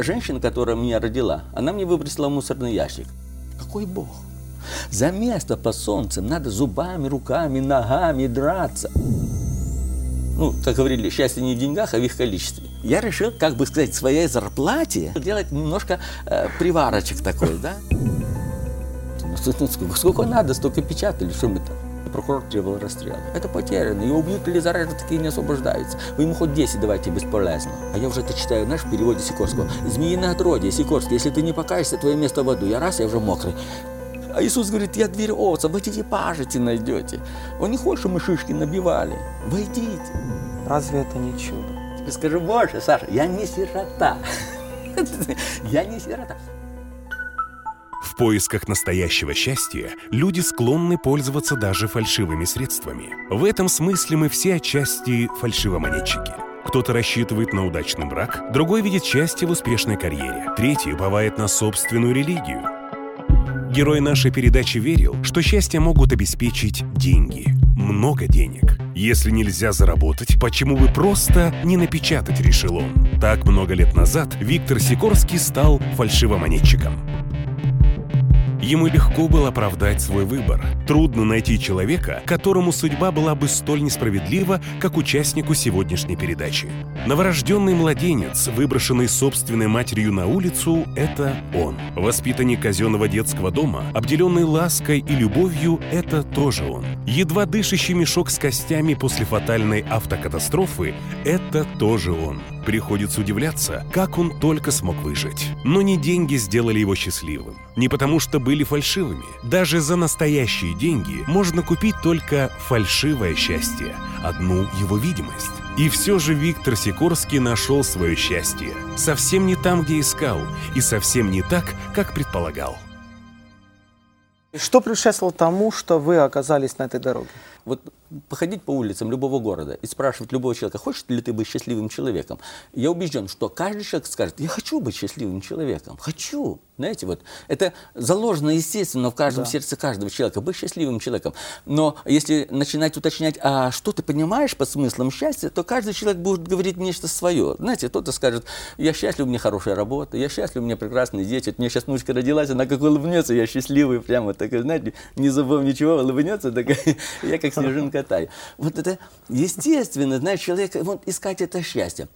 Женщина, которая меня родила, она мне выбросила в мусорный ящик. Какой Бог? За место под солнцем надо зубами, руками, ногами драться. Ну, как говорили, счастье не в деньгах, а в их количестве. Я решил, как бы сказать, своей зарплате делать немножко приварочек такой, да? Сколько надо, столько печатали, что мы там. Прокурор требовал расстрела. Это потеряно, его убьют или заразы такие не освобождаются. Вы ему хоть 10 давайте, бесполезно. А я уже это читаю, знаешь, в переводе Сикорского. «Змеиное отродье, Сикорский, если ты не покаешься, твое место в аду». Я раз, я уже мокрый. А Иисус говорит, я дверь овца, войдите, пажите найдете. Он не хочет, чтобы мы шишки набивали. Войдите. Разве это не чудо? Тебе скажи больше, Саша, я не сирота. Я не сирота. В поисках настоящего счастья люди склонны пользоваться даже фальшивыми средствами. В этом смысле мы все отчасти фальшивомонетчики. Кто-то рассчитывает на удачный брак, другой видит счастье в успешной карьере, третий уповает на собственную религию. Герой нашей передачи верил, что счастье могут обеспечить деньги. Много денег. Если нельзя заработать, почему бы просто не напечатать, решил он. Так много лет назад Виктор Сикорский стал фальшивомонетчиком. Ему легко было оправдать свой выбор. Трудно найти человека, которому судьба была бы столь несправедлива, как участнику сегодняшней передачи. Новорожденный младенец, выброшенный собственной матерью на улицу, это он. Воспитанник казенного детского дома, обделенный лаской и любовью, это тоже он. Едва дышащий мешок с костями после фатальной автокатастрофы, это тоже он. Приходится удивляться, как он только смог выжить. Но не деньги сделали его счастливым. Не потому, что были фальшивыми. Даже за настоящие деньги можно купить только фальшивое счастье, одну его видимость. И все же Виктор Сикорский нашел свое счастье. Совсем не там, где искал, и совсем не так, как предполагал. Что предшествовало тому, что вы оказались на этой дороге? Вот походить по улицам любого города и спрашивать любого человека, хочешь ли ты быть счастливым человеком, я убежден, что каждый человек скажет, я хочу быть счастливым человеком, хочу. Знаете, вот это заложено, естественно, в каждом сердце каждого человека, быть счастливым человеком. Но если начинать уточнять, а что ты понимаешь под смыслом счастья, то каждый человек будет говорить нечто свое. Знаете, кто-то скажет, я счастлив, у меня хорошая работа, я счастлив, у меня прекрасные дети, вот у меня сейчас внучка родилась, она как улыбнется, я счастливый, прямо такая, знаете, не забыл ничего, улыбнется, такая, я как Снежинка. Вот это естественно, знаешь, человек, вот искать это счастье.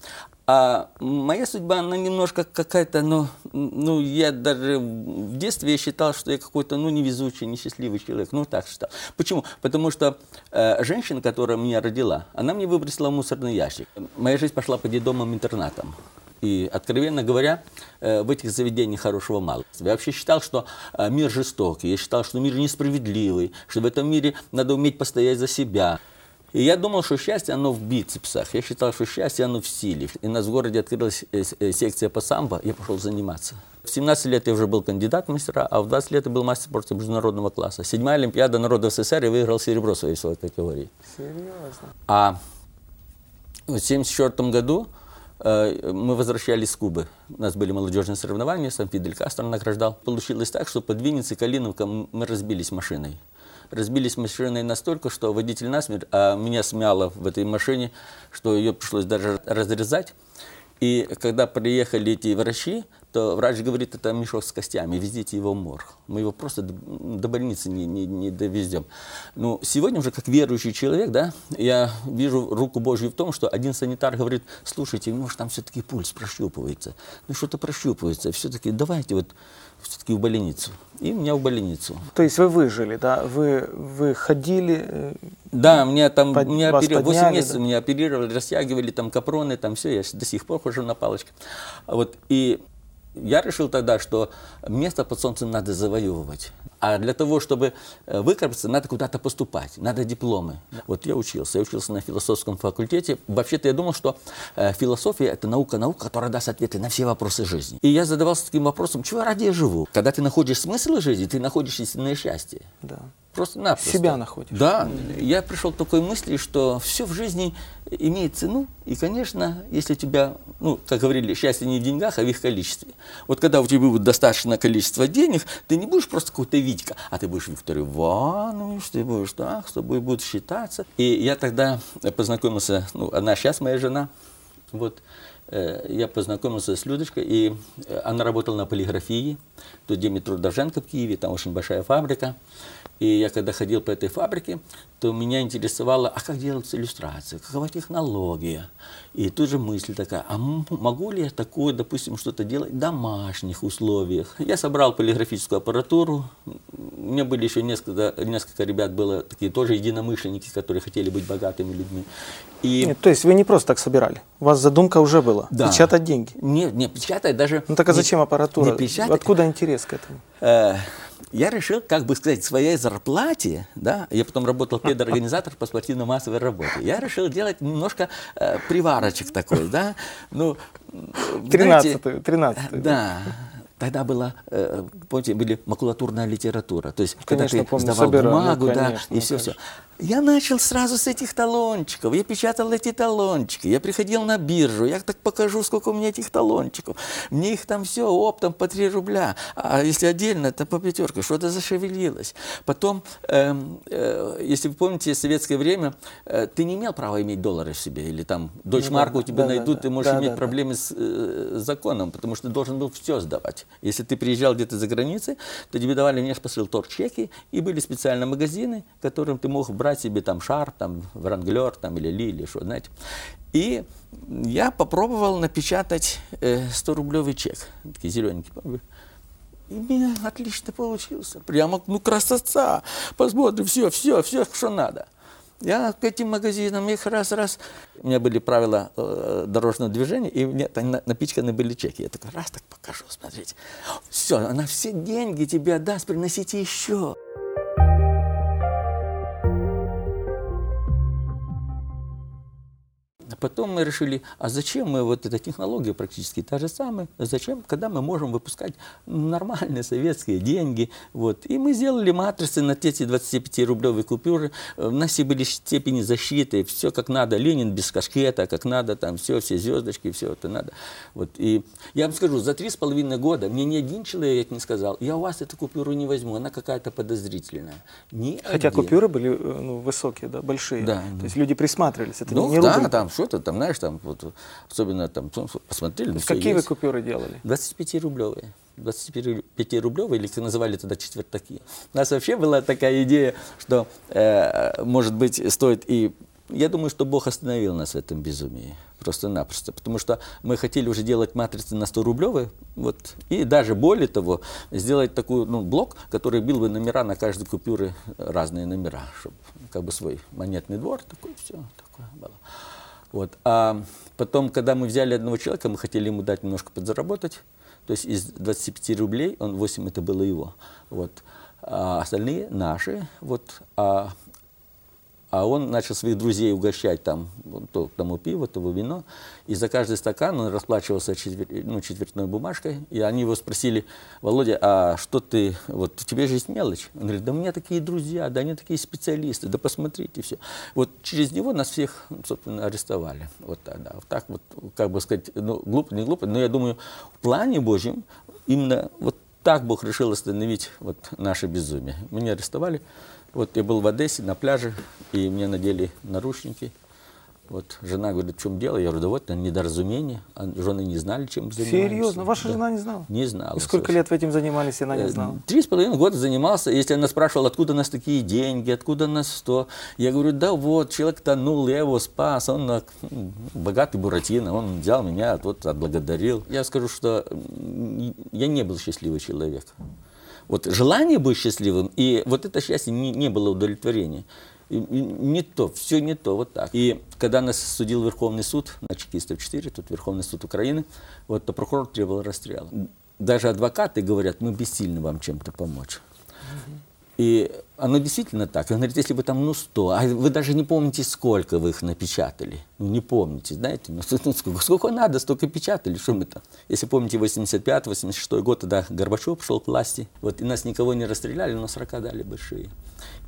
А моя судьба, она немножко какая-то, ну, я даже в детстве я считал, что я какой-то, ну, невезучий, несчастливый человек, ну, так считал. Почему? Потому что женщина, которая меня родила, она мне выбросила в мусорный ящик. Моя жизнь пошла по детдомам-интернатам. И, откровенно говоря, в этих заведениях хорошего мало. Я вообще считал, что мир жестокий, я считал, что мир несправедливый, что в этом мире надо уметь постоять за себя. И я думал, что счастье, оно в бицепсах. Я считал, что счастье, оно в силе. И у нас в городе открылась секция по самбо, я пошел заниматься. В 17 лет я уже был кандидат в мастера, а в 20 лет я был мастер спорта международного класса. 7-я Олимпиада народа СССР, я выиграл серебро в своей категории. Серьезно? А в 1974 году мы возвращались с Кубы. У нас были молодежные соревнования, сам Фидель Кастро награждал. Получилось так, что под Винницей, Калиновка мы разбились машиной. Разбились машиной настолько, что водитель насмерть, а меня смяло в этой машине, что ее пришлось даже разрезать. И когда приехали эти врачи, то врач говорит, это мешок с костями, везите его в морг. Мы его просто до больницы не довезем. Но сегодня уже как верующий человек, да, я вижу руку Божью в том, что один санитар говорит, слушайте, может там все-таки пульс прощупывается. Ну что-то прощупывается, все-таки давайте вот все-таки в больницу. И меня в больницу. То есть вы выжили, да? Вы ходили? Да, меня там 8 месяцев меня оперировали, растягивали, там капроны, там все, я до сих пор хожу на палочке. Вот, и я решил тогда, что место под солнцем надо завоевывать. А для того, чтобы выкарабкаться, надо куда-то поступать, надо дипломы. Вот я учился на философском факультете. Вообще-то я думал, что философия – это наука, которая даст ответы на все вопросы жизни. И я задавался таким вопросом, чего ради я живу? Когда ты находишь смысл жизни, ты находишь истинное счастье. Да. Просто-напросто. Себя находишь. Да. Я пришел к такой мысли, что все в жизни имеет цену. И, конечно, если у тебя, ну, как говорили, счастье не в деньгах, а в их количестве. Вот когда у тебя будет достаточное количество денег, ты не будешь просто какой-то Витька, а ты будешь Виктор Иванович, ты будешь так, с тобой будут считаться. И я тогда познакомился, ну, она сейчас моя жена, вот. я познакомился с Людочкой, и она работала на полиграфии, тут метро Дорженко в Киеве, там очень большая фабрика. И я когда ходил по этой фабрике, то меня интересовало, а как делаются иллюстрации, какова технология. И тут же мысль такая, а могу ли я такое, допустим, что-то делать в домашних условиях? Я собрал полиграфическую аппаратуру, у меня были еще несколько ребят, было такие тоже единомышленники, которые хотели быть богатыми людьми. И... Нет, то есть вы не просто так собирали, у вас задумка уже была, да. Печатать деньги? Нет, не печатать даже... Ну так а зачем аппаратура? Откуда интерес к этому? Я решил, как бы сказать, своей зарплате, да, я потом работал педорганизатор по спортивно-массовой работе, я решил делать немножко приварочек такой, да, ну... 13-ю. Да. Тогда была, помните, были макулатурная литература, то есть, конечно, когда ты сдавал бумагу, ну, конечно, да, и все-все. Я начал сразу с этих талончиков, я печатал эти талончики, я приходил на биржу, я так покажу, сколько у меня этих талончиков. Мне их там все оптом по 3 рубля, а если отдельно, то по 5. Что-то зашевелилось. Потом, если вы помните, в советское время ты не имел права иметь доллары в себе, или там дойчмарку у тебя найдут, ты можешь иметь проблемы с законом, потому что ты должен был все сдавать. Если ты приезжал где-то за границей, то тебе давали внешпосыл торт-чеки, и были специальные магазины, которым ты мог брать себе там шар, там вранглер, там или лили, что, знаете. И я попробовал напечатать 100-рублевый чек, такие зелененькие. И у меня отлично получился, прямо, ну, красота, посмотрим, все, что надо. Я к этим магазинам их раз. У меня были правила дорожного движения, и мне напичканы были чеки. Я такой, раз так покажу, смотрите. Все, она все деньги тебе отдаст, приносите еще. Потом мы решили, а зачем мы, вот эта технология практически та же самая, зачем, когда мы можем выпускать нормальные советские деньги. Вот. И мы сделали матрицы на эти 25-рублевые купюры, у нас все были степени защиты, все как надо, Ленин без кашкета, как надо, там все звездочки, все это надо. Вот. И я вам скажу, за 3,5 года мне ни один человек не сказал, я у вас эту купюру не возьму, она какая-то подозрительная. Ни Хотя один. Купюры были, ну, высокие, да, большие, да, то есть люди присматривались, это, ну, не рубль. Да, там что-то. Там, знаешь, там, вот, особенно там, посмотрели. Какие вы купюры делали? 25-рублевые. 25-рублевые, или как называли тогда четвертаки. У нас вообще была такая идея, что, может быть, стоит и... Я думаю, что Бог остановил нас в этом безумии. Просто-напросто. Потому что мы хотели уже делать матрицы на 100-рублевые. Вот, и даже более того, сделать такой, ну, блок, который бил бы номера на каждой купюре, разные номера. Чтобы как бы свой монетный двор такой, все такое было. Вот. А потом, когда мы взяли одного человека, мы хотели ему дать немножко подзаработать. То есть из 25 рублей, он 8 это было его. Вот. А остальные наши. Вот. А он начал своих друзей угощать там, то тому пиво, то вино. И за каждый стакан он расплачивался четвертной бумажкой. И они его спросили, Володя, а что ты, вот у тебя же есть мелочь? Он говорит, да у меня такие друзья, да они такие специалисты, да посмотрите все. Вот через него нас всех, собственно, арестовали. Вот, да, вот так вот, как бы сказать, ну, глупо, не глупо, но я думаю, в плане Божьем именно вот так Бог решил остановить вот наше безумие. Меня арестовали. Вот я был в Одессе на пляже, и мне надели наручники. Вот жена говорит, в чем дело? Я говорю, да вот, недоразумение. А жены не знали, чем занимались. Серьезно? Ваша жена не знала? Не знала. И сколько лет вы этим занимались, она не знала? 3,5 года занимался. Если она спрашивала, откуда у нас такие деньги, откуда у нас что. Я говорю, да вот, человек тонул, я его спас. Он богатый буратино, он взял меня, вот, отблагодарил. Я скажу, что я не был счастливый человек. Вот желание быть счастливым, и вот это счастье не было удовлетворения. И не то, все не то, вот так. И когда нас судил Верховный суд, на чекистов 4, тут Верховный суд Украины, вот, то прокурор требовал расстрела. Даже адвокаты говорят, мы бессильны вам чем-то помочь. И оно действительно так. Он говорит, если бы там, ну, 100, а вы даже не помните, сколько вы их напечатали. Ну, не помните, знаете, ну, сколько надо, столько печатали, что мы там. Если помните, 85-86 год, тогда Горбачев пришел к власти, вот, и нас никого не расстреляли, но 40 дали большие.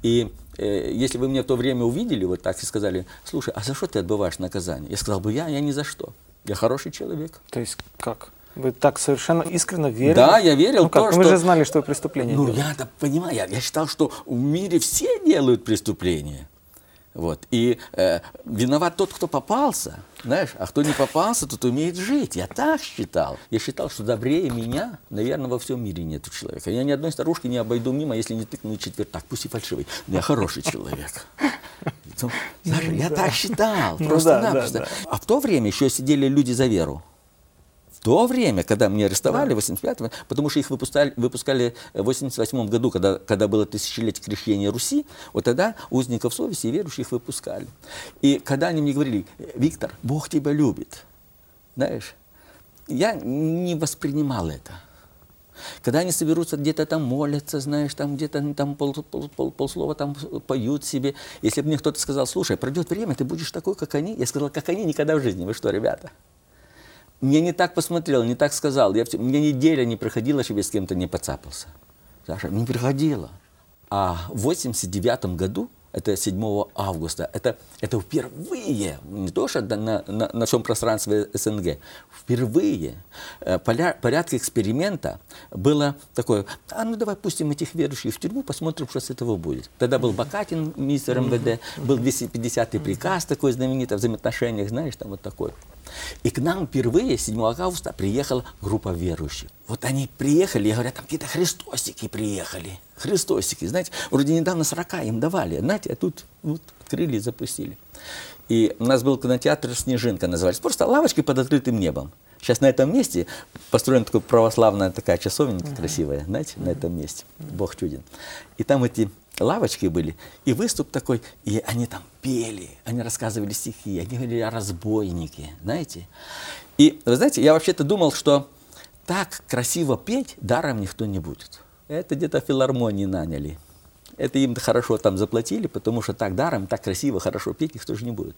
И если бы меня в то время увидели, вот так и сказали, слушай, а за что ты отбываешь наказание? Я сказал бы, я ни за что, я хороший человек. То есть как? Вы так совершенно искренне верили? Да, я верил. Ну, как? Вы же знали, что вы преступление делали. Ну, я-то понимаю, я считал, что в мире все делают преступления. Вот. И виноват тот, кто попался, знаешь, а кто не попался, тот умеет жить. Я так считал. Я считал, что добрее меня, наверное, во всем мире нету человека. Я ни одной старушки не обойду мимо, если не тыкну четвертак, пусть и фальшивый. Но я хороший человек. Знаешь, я так считал, просто-напросто. А в то время еще сидели люди за веру. В то время, когда меня арестовали в 85-м, потому что их выпускали в 88-м году, когда было тысячелетие крещения Руси, вот тогда узников совести и верующих выпускали. И когда они мне говорили: Виктор, Бог тебя любит, знаешь, я не воспринимал это. Когда они соберутся, где-то там молятся, знаешь, там где-то там полслова там поют себе. Если бы мне кто-то сказал: слушай, пройдет время, ты будешь такой, как они. Я сказал: как они никогда в жизни, вы что, ребята? Мне не так посмотрел, не так сказал. У меня неделя не проходила, чтобы я с кем-то не поцапался. Саша, не проходила. А в 89 году, это 7 августа, это впервые, не то что на всем пространстве СНГ, впервые порядка эксперимента было такое: а ну давай пустим этих верующих в тюрьму, посмотрим, что с этого будет. Тогда был Бакатин, министр МВД, был 250-й приказ такой знаменитый в взаимоотношениях, знаешь, там вот такой. И к нам впервые 7 августа приехала группа верующих. Вот они приехали, и говорят, там какие-то христосики приехали. Христосики, знаете, вроде недавно 40 им давали, знаете, а тут вот, открыли и запустили. И у нас был кинотеатр «Снежинка» назывались, просто лавочки под открытым небом. Сейчас на этом месте построена такая православная такая часовенька красивая, знаете, на этом месте. Бог чуден. И там эти лавочки были, и выступ такой, и они там пели, они рассказывали стихи, они говорили о разбойнике, знаете. И, вы знаете, я вообще-то думал, что так красиво петь даром никто не будет. Это где-то в филармонии наняли. Это им хорошо там заплатили, потому что так даром, так красиво, хорошо петь никто же не будет.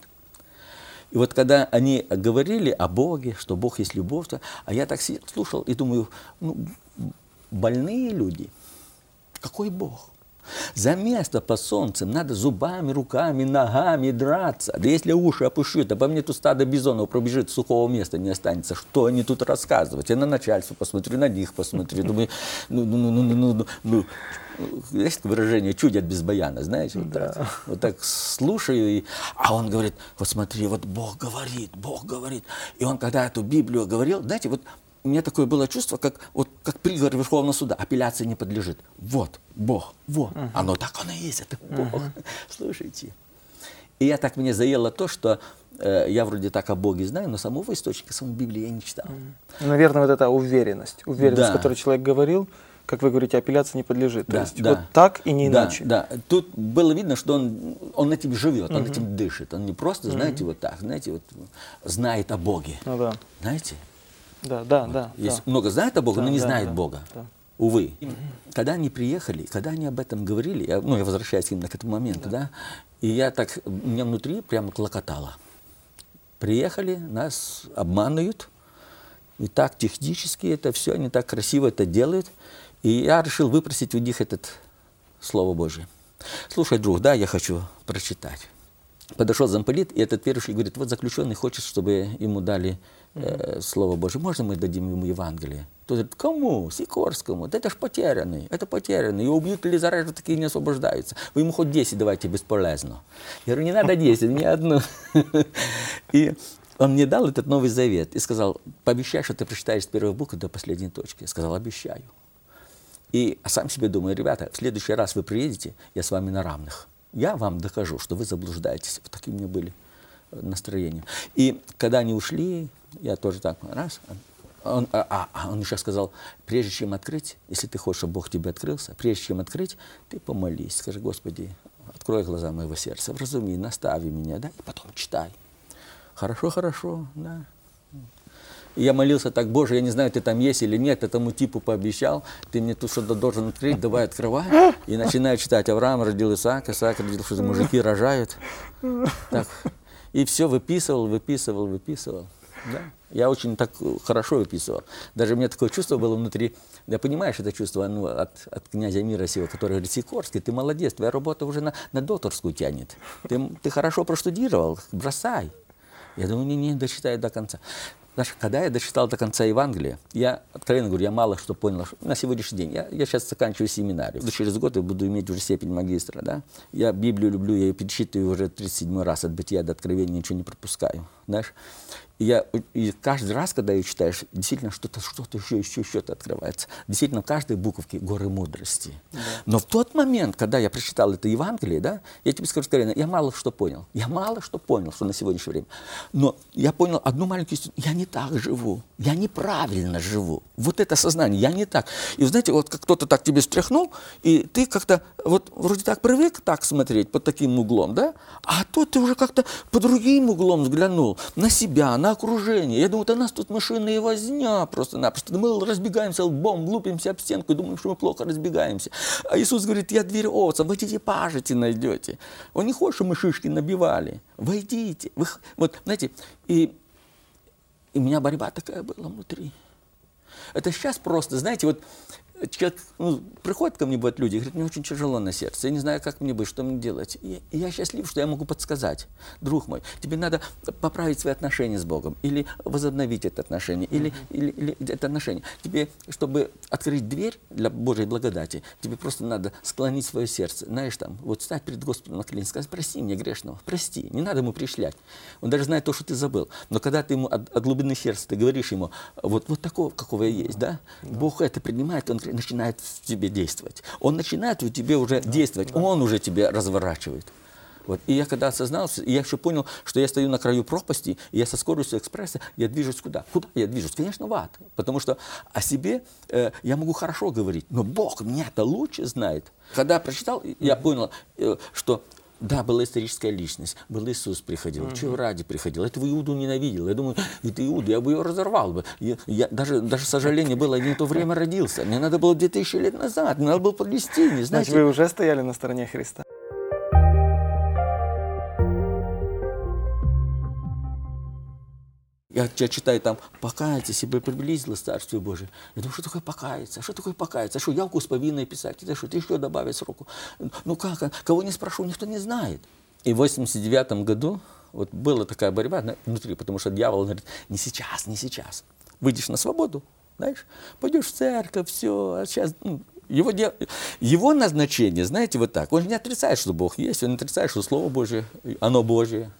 И вот когда они говорили о Боге, что Бог есть любовь, а я так слушал и думаю, ну, больные люди, какой Бог? За место по солнцем надо зубами, руками, ногами драться. Да если уши опущу, да по мне тут стадо бизонов пробежит, сухого места не останется. Что они тут рассказывают? Я на начальство посмотрю, на них посмотрю. Думаю, есть выражение «чудят без баяна», знаете? Да. Вот так слушаю, а он говорит: вот смотри, вот Бог говорит, Бог говорит. И он, когда эту Библию говорил, знаете, вот у меня такое было чувство, как приговор Верховного суда, апелляции не подлежит. Вот, Бог, вот, оно так оно и есть, это Бог. Слушайте. И я так, мне заело то, что я вроде так о Боге знаю, но самого источника, самой Библии я не читал. Наверное, вот эта уверенность, да. С которой человек говорил, как вы говорите, апелляции не подлежит. Да, то есть да. Вот так и не иначе. Да, да. Тут было видно, что он этим живет, он этим дышит. Он не просто, знаете, вот так, знаете, вот знает о Боге. Ну, да. Знаете? Да, да, вот. Да. Есть да. Много знает о Боге, да, но не знает Бога. Да. Увы. Когда они приехали, когда они об этом говорили, я возвращаюсь именно к этому моменту, да, и я так, меня внутри прямо клокотало. Приехали, нас обманывают, и так технически это все, они так красиво это делают, и я решил выпросить у них это Слово Божие. Слушай, друг, да, я хочу прочитать. Подошел замполит, и этот верующий говорит: вот заключенный хочет, чтобы ему дали Слово Божие. Можно мы дадим ему Евангелие? Тот говорит: кому? Сикорскому. Да это ж потерянный, это потерянный. Его убьют или зарежут, такие не освобождаются. Вы ему хоть 10 давайте, бесполезно. Я говорю: не надо 10, мне одну. И он мне дал этот Новый Завет и сказал: пообещай, что ты прочитаешь с первой буквы до последней точки. Я сказал: обещаю. И сам себе думаю: ребята, в следующий раз вы приедете, я с вами на равных. Я вам докажу, что вы заблуждаетесь. Вот такие у меня были настроения. И когда они ушли, я тоже так раз. Он еще сказал: прежде чем открыть, если ты хочешь, чтобы Бог тебе открылся, прежде чем открыть, ты помолись, скажи: Господи, открой глаза моего сердца, вразуми, настави меня, да, и потом читай. Хорошо, хорошо, да. Я молился так: Боже, я не знаю, ты там есть или нет, этому типу пообещал, ты мне тут что-то должен открыть, давай открывай. И начинаю читать: Авраам родил Исаака, Исаак родил, что мужики рожают. Так. И все выписывал. Да. Я очень так хорошо выписывал. Даже у меня такое чувство было внутри. Да, понимаешь, это чувство от князя мира сего, который говорит: Сикорский, ты молодец, твоя работа уже на докторскую тянет. Ты хорошо проштудировал, бросай. Я думаю: не дочитай до конца. Даже когда я дочитал до конца Евангелия, я, откровенно говорю, я мало что понял. На сегодняшний день, я сейчас заканчиваю семинарию. Через год я буду иметь уже степень магистра, да. Я Библию люблю, я ее перечитываю уже 37-й раз, от Бытия до Откровения ничего не пропускаю, знаешь. И каждый раз, когда ее читаешь, действительно что-то еще-то открывается. Действительно, в каждой буковке горы мудрости. Да. Но в тот момент, когда я прочитал это Евангелие, да, я тебе скажу скорее, я мало что понял. Я мало что понял, что на сегодняшнее время. Но я понял одну маленькую истину. Я не так живу. Я неправильно живу. Вот это сознание. Я не так. И знаете, вот как кто-то так тебе стряхнул, и ты как-то вот вроде так привык так смотреть под таким углом, да? А тут ты уже как-то под другим углом взглянул на себя, на окружение. Я думаю, да нас тут машина и возня просто-напросто. Мы разбегаемся лбом, лупимся об стенку и думаем, что мы плохо разбегаемся. А Иисус говорит, я дверь овца, войдите, пажите найдете. Он не хочет, чтобы мы шишки набивали. Войдите. Вы, вот, знаете, и у меня борьба такая была внутри. Это сейчас просто, знаете, вот человек, ну, приходит ко мне, бывает, люди, говорит, мне очень тяжело на сердце, я не знаю, как мне быть, что мне делать. И я счастлив, что я могу подсказать. Друг мой, тебе надо поправить свои отношения с Богом, или возобновить это отношение, или это отношение. Тебе, чтобы открыть дверь для Божьей благодати, тебе просто надо склонить свое сердце. Знаешь, там, вот стать перед Господом на колени, сказать, прости меня грешного, прости, не надо ему пришлять. Он даже знает то, что ты забыл. Но когда ты ему от глубины сердца, ты говоришь ему, вот такого, какого я есть, да? Да. Бог это принимает, он начинает в тебе действовать. Он начинает в тебе уже действовать, он уже тебя разворачивает. Вот. И я когда осознался, я еще понял, что я стою на краю пропасти, и я со скоростью экспресса, я движусь куда? Куда я движусь? Конечно, в ад. Потому что о себе я могу хорошо говорить, но Бог меня-то лучше знает. Когда я прочитал, я понял, что... Да, была историческая личность, был Иисус приходил, чего ради приходил, этого Иуду ненавидел. Я думаю, это Иуда, я бы ее разорвал бы. Я даже сожаление было, я не в то время родился. Мне надо было 2000 лет назад, мне надо было Палестине. Значит, вы уже стояли на стороне Христа. Я читаю там, покайтесь, ибо приблизилось Царствие Божие. Я думаю, что такое покаяться? Что такое покаяться? Что, явку с повинной писать? Это что, ты еще добавить сроку? Ну как? Кого не спрошу, никто не знает. И в 89 году вот была такая борьба внутри, потому что дьявол говорит, не сейчас, не сейчас. Выйдешь на свободу, знаешь, пойдешь в церковь, все, а сейчас... Ну, Его назначение, знаете, вот так. Он же не отрицает, что Бог есть, он не отрицает, что Слово Божие, оно Божие.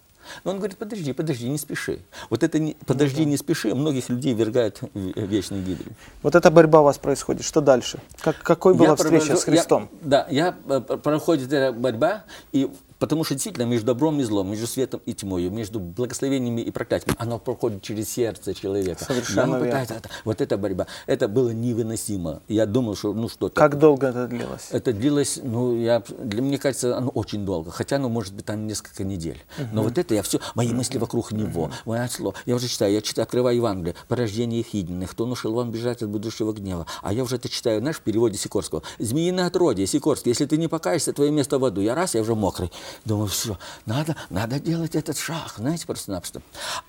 Но он говорит, подожди, не спеши. Вот это не, подожди, не спеши, многих людей ввергают в вечную гибель. Вот эта борьба у вас происходит. Что дальше? Какой была встреча с Христом? Проходит эта борьба, и, потому что действительно между добром и злом, между светом и тьмой, между благословениями и проклятиями, оно проходит через сердце человека. Совершенно верно. Вот эта борьба. Это было невыносимо. Я думал, что что-то... Как долго это длилось? Это длилось, мне кажется, оно очень долго. Хотя оно может быть там несколько недель. Но вот это я все... Мои мысли вокруг него. Мое слово. Я уже читаю. Я читаю, открываю Евангелие. «Порождение Хидиных. Кто внушил вам бежать от будущего гнева?» А я уже это читаю, знаешь, в переводе Сикорского. «Змеиное отродье, Сикорский. Если ты не покаешься, твое место в аду». Я уже мокрый. Думаю, все, надо делать этот шаг, знаете, просто-напросто.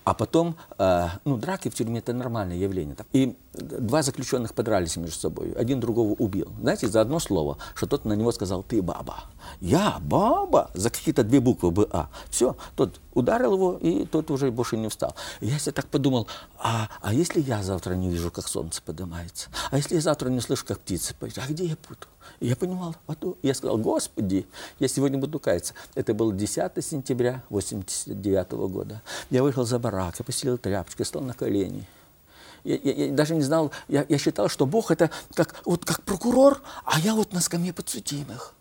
А потом, драки в тюрьме – это нормальное явление. И два заключенных подрались между собой, один другого убил. Знаете, за одно слово, что тот на него сказал «ты баба». «Я баба» за какие-то две буквы «ба». Все, тот ударил его, и тот уже больше не встал. И я себе так подумал, а если я завтра не вижу, как солнце поднимается? А если я завтра не слышу, как птицы поют? А где я буду? И я понимал, я сказал, Господи, я сегодня буду каяться. Это было 10 сентября 1989 года. Я вышел за барак, я постелил тряпочку, я стал на колени. Я даже не знал, я считал, что Бог это как прокурор, а я вот на скамье подсудимых.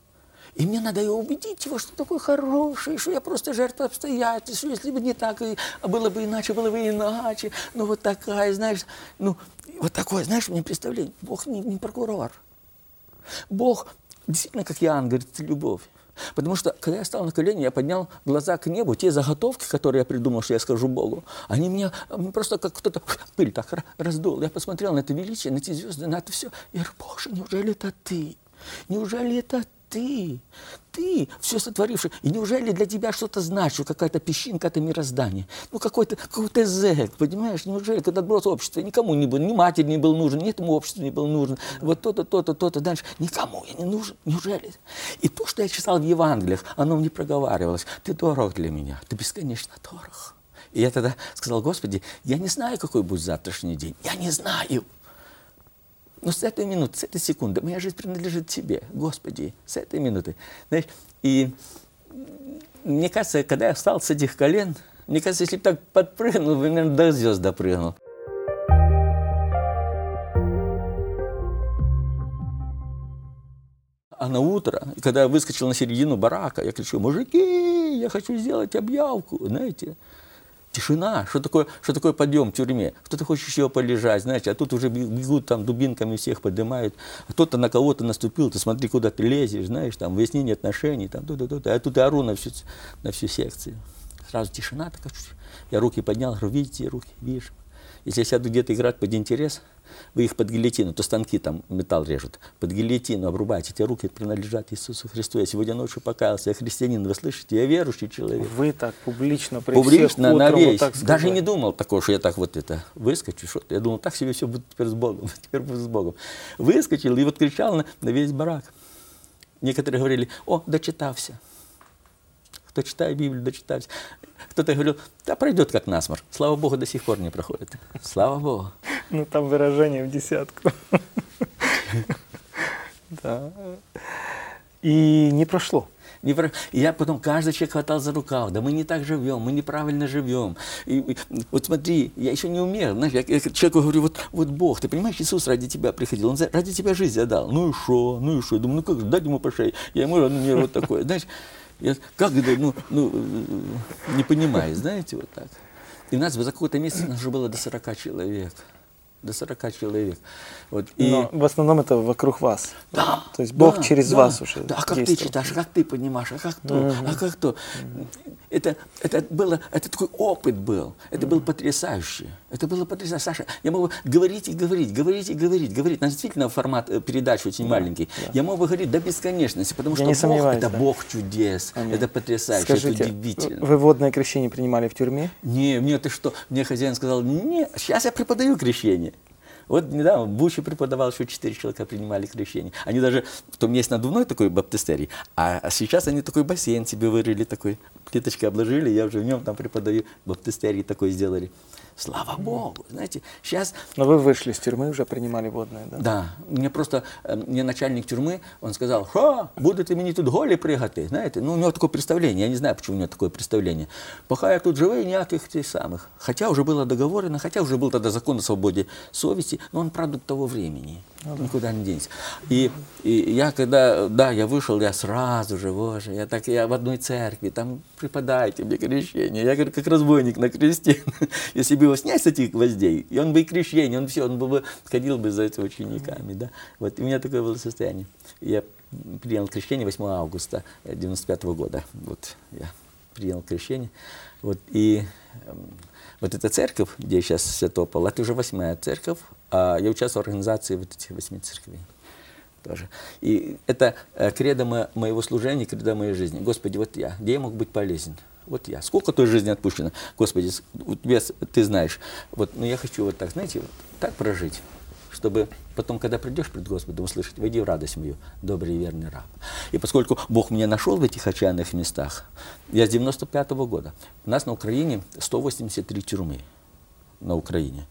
И мне надо убедить его, что такой хороший, что я просто жертва обстоятельств, что если бы не так, было бы иначе. Ну вот такая, знаешь, у меня представление, Бог не прокурор. Бог, действительно, как Иоанн говорит, это любовь. Потому что, когда я стал на колени, я поднял глаза к небу, те заготовки, которые я придумал, что я скажу Богу, они меня просто как кто-то пыль так раздул. Я посмотрел на это величие, на эти звезды, на это все. Я говорю, Боже, неужели это ты? Неужели это ты, все сотворивший, и неужели для тебя что-то значит, какая-то песчинка, это мироздание? Какой-то зэк, понимаешь, неужели, когда отброс общества, никому не был, ни матери не был нужен, ни этому обществу не был нужен, вот то-то, дальше, никому я не нужен, неужели? И то, что я читал в Евангелиях, оно мне проговаривалось, ты дорог для меня, ты бесконечно дорог. И я тогда сказал: Господи, я не знаю, какой будет завтрашний день. Я не знаю. Но с этой минуты, с этой секунды моя жизнь принадлежит Тебе, Господи, с этой минуты. Знаешь, и мне кажется, когда я встал с этих колен, мне кажется, если бы так подпрыгнул, бы, наверное, до звезд допрыгнул. А на утро, когда я выскочил на середину барака, я кричу: мужики, я хочу сделать объявку, знаете. Тишина. Что такое подъем в тюрьме? Кто-то хочет еще полежать, знаете, а тут уже бегут, там дубинками всех поднимают. А кто-то на кого-то наступил, ты смотри, куда ты лезешь, знаешь, там, выяснение отношений, там, то-то. А я тут и ору на всю секцию. Сразу тишина такая. Я руки поднял, говорю: видите, руки, вижу. Если я сяду где-то играть под интерес, вы их под гильотину, то станки там металл режут, под гильотину обрубаете, эти руки принадлежат Иисусу Христу. Я сегодня ночью покаялся, я христианин, вы слышите, я верующий человек. Вы так публично при всех утром, на весь. Вот так даже не думал такого, что я так вот это выскочу, что-то. Я думал, так себе все будет теперь с Богом, Выскочил и вот кричал на весь барак. Некоторые говорили: о, дочитался. Кто читает Библию, дочитался. Кто-то говорил: да пройдет как насморк. Слава Богу, до сих пор не проходит. Слава Богу. Ну, там выражение в десятку. Да. И не прошло. Я потом, каждый человек хватал за рукав. Да мы не так живем, мы неправильно живем. И вот смотри, я еще не умер. Знаешь, я человеку говорю: вот Бог, ты понимаешь, Иисус ради тебя приходил, Он ради тебя жизнь отдал. Ну и шо? Я думаю, ну как же, дать ему по шее. Я ему мне вот такое, знаешь. Я как это, не понимаю, знаете, вот так. И нас за какой-то месяц уже было до 40 человек. Вот. И... Но в основном это вокруг вас. Да. То есть Бог через вас уже действует. А как ты читаешь, а как ты понимаешь, а как то, а как то. Это такой опыт был. Это было потрясающе. Саша, я мог бы говорить. У нас действительно формат передач очень маленький. Да. Я мог бы говорить до бесконечности, потому что Бог – это Бог чудес. Аминь. Это потрясающе, скажите, это удивительно. Вы водное крещение принимали в тюрьме? Не, мне ты что? Мне хозяин сказал: нет, сейчас я преподаю крещение. Вот недавно в Буче преподавал, еще 4 человека принимали крещение. Они даже, у меня есть надувной такой баптистерий, а сейчас они такой бассейн себе вырыли, такой плиточкой обложили, я уже в нем там преподаю, баптистерий такой сделали. Слава Богу, знаете, сейчас... Но вы вышли из тюрьмы, уже принимали водное, да? Да, мне начальник тюрьмы, он сказал: ха, будете мені тут голі пригати, знаете, ну у него такое представление, я не знаю, почему у него такое представление. Пока я тут живу, никаких тех самых. Хотя уже было договорено, хотя уже был тогда закон о свободе совести, но он продукт того времени, никуда не денется. И я когда, я вышел, я сразу же, боже, я в одной церкви, там преподайте мне крещение, я говорю, как разбойник на кресте, если бы его снять с этих гвоздей, и он бы и крещение, он бы ходил бы за этими учениками, да. Вот, и у меня такое было состояние. Я принял крещение 8 августа 1995 года, вот, я принял крещение, вот, и вот эта церковь, где я сейчас святой Павел, это уже 8-я церковь, а я участвовал в организации вот этих 8 церквей. Тоже. И это кредо моего служения, кредо моей жизни. Господи, вот я, где я мог быть полезен? Вот я. Сколько той жизни отпущено? Господи, ты знаешь. Вот, но я хочу вот так, знаете, вот так прожить, чтобы потом, когда придешь пред Господом, услышать: «Войди в радость мою, добрый и верный раб». И поскольку Бог меня нашел в этих отчаянных местах, я с 95-го года. У нас на Украине 183 тюрьмы. На Украине.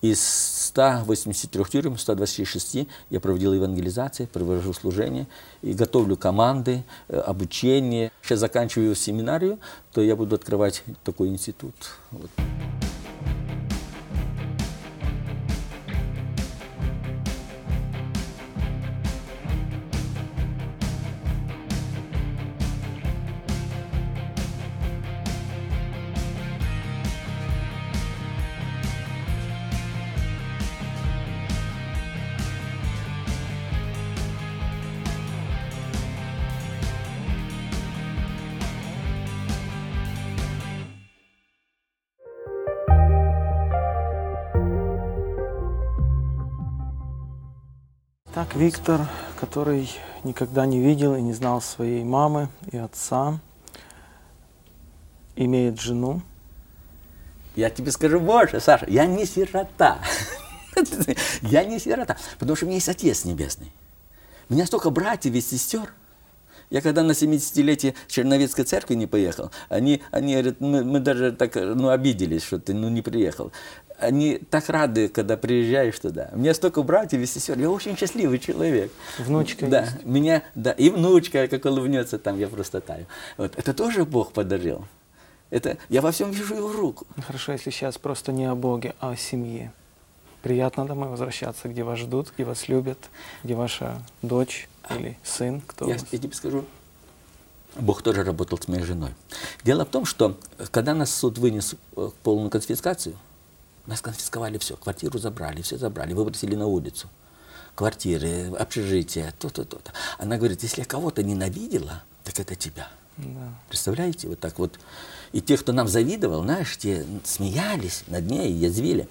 Из 183 тюрем, 126 я проводил евангелизации, провожу служение, и готовлю команды, обучение. Сейчас заканчиваю семинарию, то я буду открывать такой институт. Вот. Так, Виктор, который никогда не видел и не знал своей мамы и отца, имеет жену. Я тебе скажу больше, Саша, я не сирота. Потому что у меня есть Отец Небесный. У меня столько братьев и сестер. Я когда на 70-летие Черновицкой церкви не поехал, они говорят, мы даже так, обиделись, что ты, не приехал. Они так рады, когда приезжаешь туда. У меня столько братьев и сестер, я очень счастливый человек. Внучка да, есть. Меня, да, и внучка, как улыбнется, там я просто таю. Вот. Это тоже Бог подарил. Это, я во всем вижу его руку. Хорошо, если сейчас просто не о Боге, а о семье. Приятно домой возвращаться, где вас ждут, где вас любят, где ваша дочь или сын. Кто я тебе скажу, Бог тоже работал с моей женой. Дело в том, что когда нас суд вынес полную конфискацию, нас конфисковали все, квартиру забрали, все забрали, выбросили на улицу. Квартиры, общежития, то-то, то-то. Она говорит, если я кого-то ненавидела, так это тебя. Да. Представляете, вот так вот. И те, кто нам завидовал, знаешь, те смеялись над ней и язвили.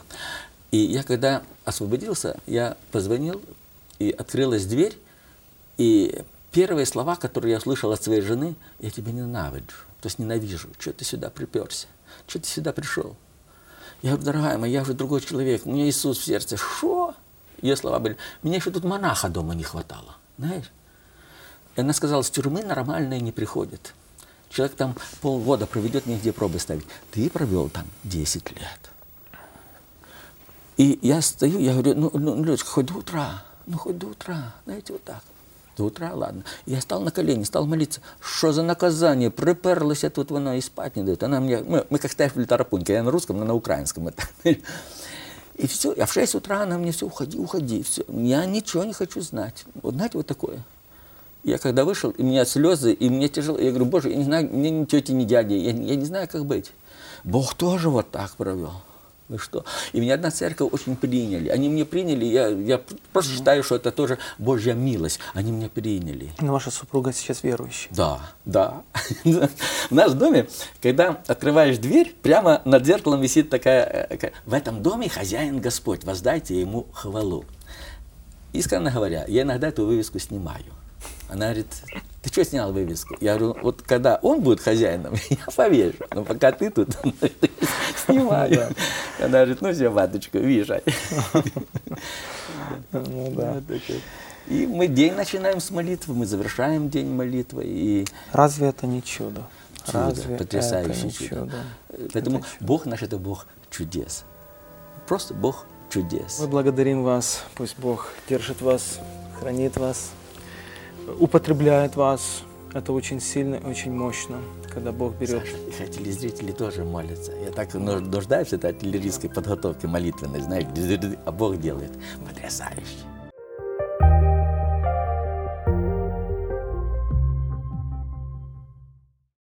И я когда освободился, я позвонил, и открылась дверь, и первые слова, которые я услышал от своей жены, я тебя ненавижу, то есть ненавижу, что ты сюда приперся, что ты сюда пришел. Я говорю, дорогая моя, я уже другой человек, у меня Иисус в сердце. Что? Ее слова были, мне еще тут монаха дома не хватало, знаешь. И она сказала, с тюрьмы нормальные не приходят. Человек там полгода проведет, негде пробы ставить. Ты провел там 10 лет. И я стою, я говорю, Людочка, хоть до утра, хоть до утра, знаете, вот так. До утра, ладно. Я стал на колени, стал молиться. Что за наказание? Приперлась, тут она и спать не дает. Она мне, мы как ставили тарапуньки, я на русском, она на украинском. Это. И все, а в 6 утра она мне все, уходи, уходи, все. Я ничего не хочу знать. Вот знаете, вот такое. Я когда вышел, и у меня слезы, и мне тяжело. Я говорю, Боже, я не знаю, мне ни тети, ни дяди, я не знаю, как быть. Бог тоже вот так провел. Вы что? И меня одна церковь очень приняли. Они меня приняли, я просто считаю, что это тоже Божья милость. Они меня приняли. Но ваша супруга сейчас верующая. Да, да. В нашем доме, когда открываешь дверь, прямо над зеркалом висит такая... В этом доме хозяин Господь, воздайте ему хвалу. Искренне говоря, я иногда эту вывеску снимаю. Она говорит, ты что снял вывеску? Я говорю, вот когда он будет хозяином, я повешу. Но пока ты тут, снимаю. Она говорит, ну все, маточка, въезжай. Ну да. И мы день начинаем с молитвы, мы завершаем день молитвы. И... Разве это не чудо? Чудо, разве потрясающее это чудо. Поэтому это чудо. Бог наш – это Бог чудес. Просто Бог чудес. Мы благодарим вас. Пусть Бог держит вас, хранит вас. Употребляет вас. Это очень сильно и очень мощно, когда Бог берет. Саша, телезрители тоже молятся. Я так нуждаюсь в этой артиллерийской подготовке молитвенной, знаете, а Бог делает потрясающе.